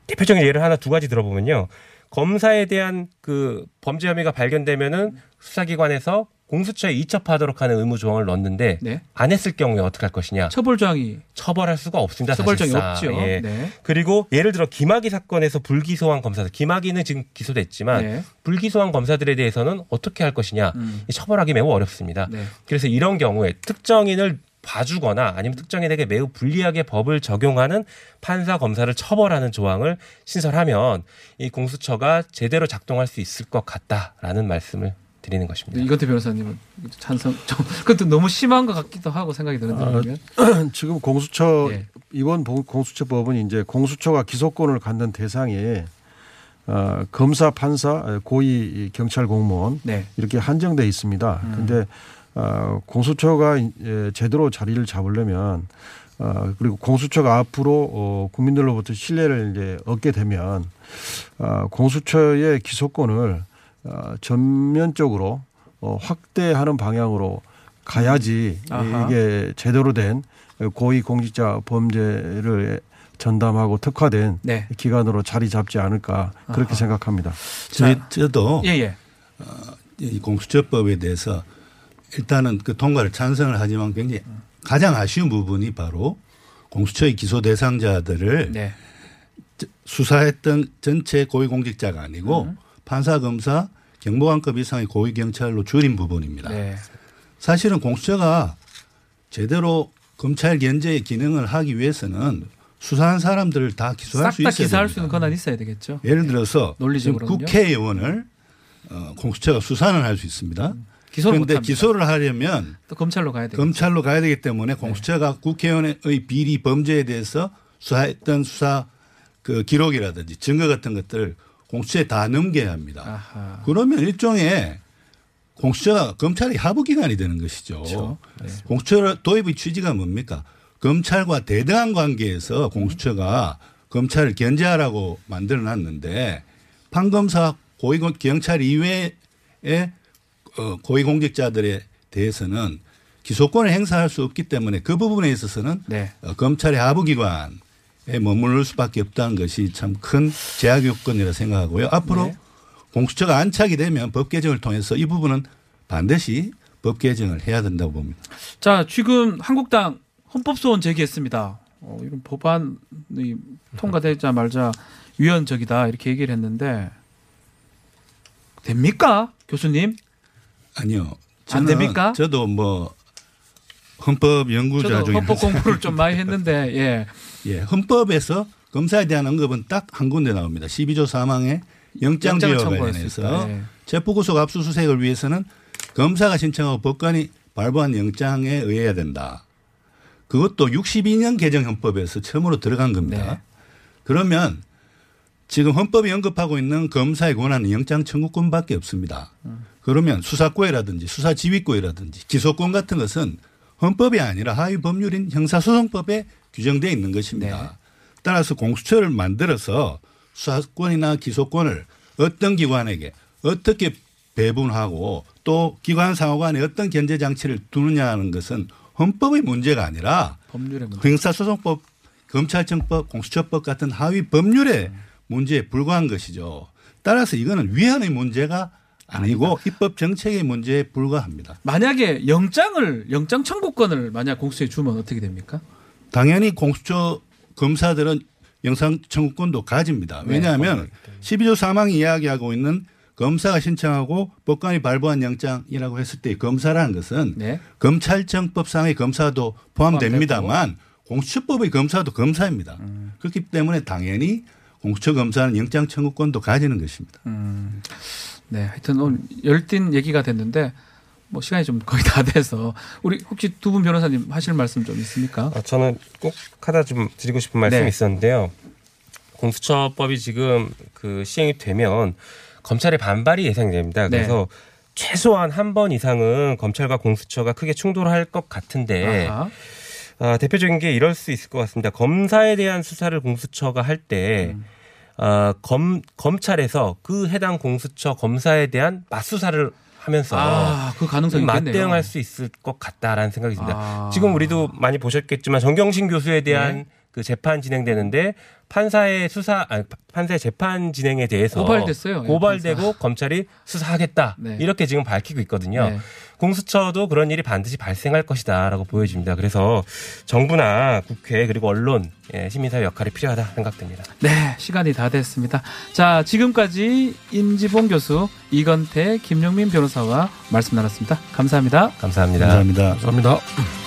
대표적인 예를 하나 두 가지 들어보면요. 검사에 대한 그 범죄 혐의가 발견되면은 수사기관에서 공수처에 이첩하도록 하는 의무 조항을 넣었는데 네. 안 했을 경우에 어떻게 할 것이냐. 처벌 조항이. 처벌할 수가 없습니다. 처벌 조항이 없죠. 예. 네. 그리고 예를 들어 김학의 사건에서 불기소한 검사들. 김학의는 지금 기소됐지만 네. 불기소한 검사들에 대해서는 어떻게 할 것이냐. 음. 처벌하기 매우 어렵습니다. 네. 그래서 이런 경우에 특정인을 봐주거나 아니면 특정인에게 매우 불리하게 법을 적용하는 판사 검사를 처벌하는 조항을 신설하면 이 공수처가 제대로 작동할 수 있을 것 같다라는 말씀을 드리는 것입니다. 이건태 변호사님은 찬성. 그것도 너무 심한 것 같기도 하고 생각이 드는데 아, 지금 공수처 네. 이번 공수처법은 이제 공수처가 기소권을 갖는 대상이 어, 검사, 판사, 고위 경찰 공무원 네. 이렇게 한정돼 있습니다. 그런데 음. 어, 공수처가 제대로 자리를 잡으려면 어, 그리고 공수처가 앞으로 어, 국민들로부터 신뢰를 이제 얻게 되면 어, 공수처의 기소권을 어, 전면적으로 어, 확대하는 방향으로 가야지 아하. 이게 제대로 된 고위공직자 범죄를 전담하고 특화된 네. 기관으로 자리 잡지 않을까 그렇게 아하. 생각합니다. 저희, 저도 예, 예. 어, 이 공수처법에 대해서 일단은 그 통과를 찬성을 하지만 굉장히 가장 아쉬운 부분이 바로 공수처의 기소 대상자들을 네. 수사했던 전체 고위공직자가 아니고 음. 판사, 검사, 경보관급 이상의 고위경찰로 줄인 부분입니다. 네. 사실은 공수처가 제대로 검찰 견제의 기능을 하기 위해서는 수사한 사람들을 다 기소할 수 있어야 됩니다. 싹 다 기소할 수 있는 권한이 있어야 되겠죠. 예를 들어서 네. 지금 국회의원을 공수처가 수사는 할 수 있습니다. 음. 기소를 그런데 기소를 하려면 또 검찰로 가야 되겠죠. 검찰로 가야 되기 때문에 공수처가 네. 국회의원의 비리 범죄에 대해서 수사했던 수사 그 기록이라든지 증거 같은 것들을 공수처에 다 넘겨야 합니다. 아하. 그러면 일종의 공수처가 검찰의 하부기관이 되는 것이죠. 그렇죠. 네. 공수처 도입의 취지가 뭡니까? 검찰과 대등한 관계에서 공수처가 검찰을 견제하라고 만들어놨는데 판검사 고위경찰 이외에 고위공직자들에 대해서는 기소권을 행사할 수 없기 때문에 그 부분에 있어서는 네. 검찰의 하부기관 에 머무를 수밖에 없다는 것이 참 큰 제약 요건이라 생각하고요. 앞으로 네. 공수처가 안착이 되면 법 개정을 통해서 이 부분은 반드시 법 개정을 해야 된다고 봅니다. 자, 지금 한국당 헌법소원 제기했습니다. 어, 이런 법안이 통과되자 말자 위헌적이다 이렇게 얘기를 했는데 됩니까, 교수님? 아니요. 안 됩니까? 저도 뭐 헌법 연구자 중에 헌법 공부를 좀 많이 했는데 예. 예, 헌법에서 검사에 대한 언급은 딱 한 군데 나옵니다. 십이조 사항의 영장제와 관련해서 네. 체포구속 압수수색을 위해서는 검사가 신청하고 법관이 발부한 영장에 의해야 된다. 그것도 육십이년 개정 헌법에서 처음으로 들어간 겁니다. 네. 그러면 지금 헌법이 언급하고 있는 검사의 권한은 영장 청구권밖에 없습니다. 그러면 수사권이라든지 수사지휘권이라든지 기소권 같은 것은 헌법이 아니라 하위 법률인 형사소송법에 규정되어 있는 것입니다. 네. 따라서 공수처를 만들어서 수사권이나 기소권을 어떤 기관에게 어떻게 배분하고 또 기관 상호간에 어떤 견제 장치를 두느냐는 것은 헌법의 문제가 아니라 법률의 문제. 형사소송법, 검찰청법, 공수처법 같은 하위 법률의 음. 문제에 불과한 것이죠. 따라서 이거는 위헌의 문제가 아니고 입법 정책의 문제에 불과합니다. 만약에 영장을 영장 청구권을 만약 공수처에 주면 어떻게 됩니까? 당연히 공수처 검사들은 영장 청구권도 가집니다. 왜냐하면 십이조 사항이 이야기하고 있는 검사가 신청하고 법관이 발부한 영장이라고 했을 때 검사라는 것은 네. 검찰청법상의 검사도 포함됩니다만 공수처법의 검사도 검사입니다. 음. 그렇기 때문에 당연히 공수처 검사는 영장 청구권도 가지는 것입니다. 음. 네, 하여튼 오늘 열띤 얘기가 됐는데 뭐 시간이 좀 거의 다 돼서 우리 혹시 두 분 변호사님 하실 말씀 좀 있습니까? 아, 저는 꼭 하나 좀 드리고 싶은 말씀이 네. 있었는데요. 공수처법이 지금 그 시행이 되면 검찰의 반발이 예상됩니다. 그래서 네. 최소한 한 번 이상은 검찰과 공수처가 크게 충돌할 것 같은데 아, 대표적인 게 이럴 수 있을 것 같습니다. 검사에 대한 수사를 공수처가 할 때 음. 어, 검, 검찰에서 그 해당 공수처 검사에 대한 맞수사를 하면서 아, 그 가능성이 맞대응할 수 있을 것 같다라는 생각이 듭니다. 아. 지금 우리도 많이 보셨겠지만 정경심 교수에 대한 네. 그 재판 진행되는데 판사의 수사, 아니, 판사의 재판 진행에 대해서 고발됐어요. 고발되고 판사. 검찰이 수사하겠다. 네. 이렇게 지금 밝히고 있거든요. 네. 공수처도 그런 일이 반드시 발생할 것이다라고 보여집니다. 그래서 정부나 국회 그리고 언론, 예, 시민사회 역할이 필요하다 생각됩니다. 네, 시간이 다 됐습니다. 자, 지금까지 임지봉 교수, 이건태, 김용민 변호사와 말씀 나눴습니다. 감사합니다. 감사합니다. 감사합니다. 감사합니다. 감사합니다.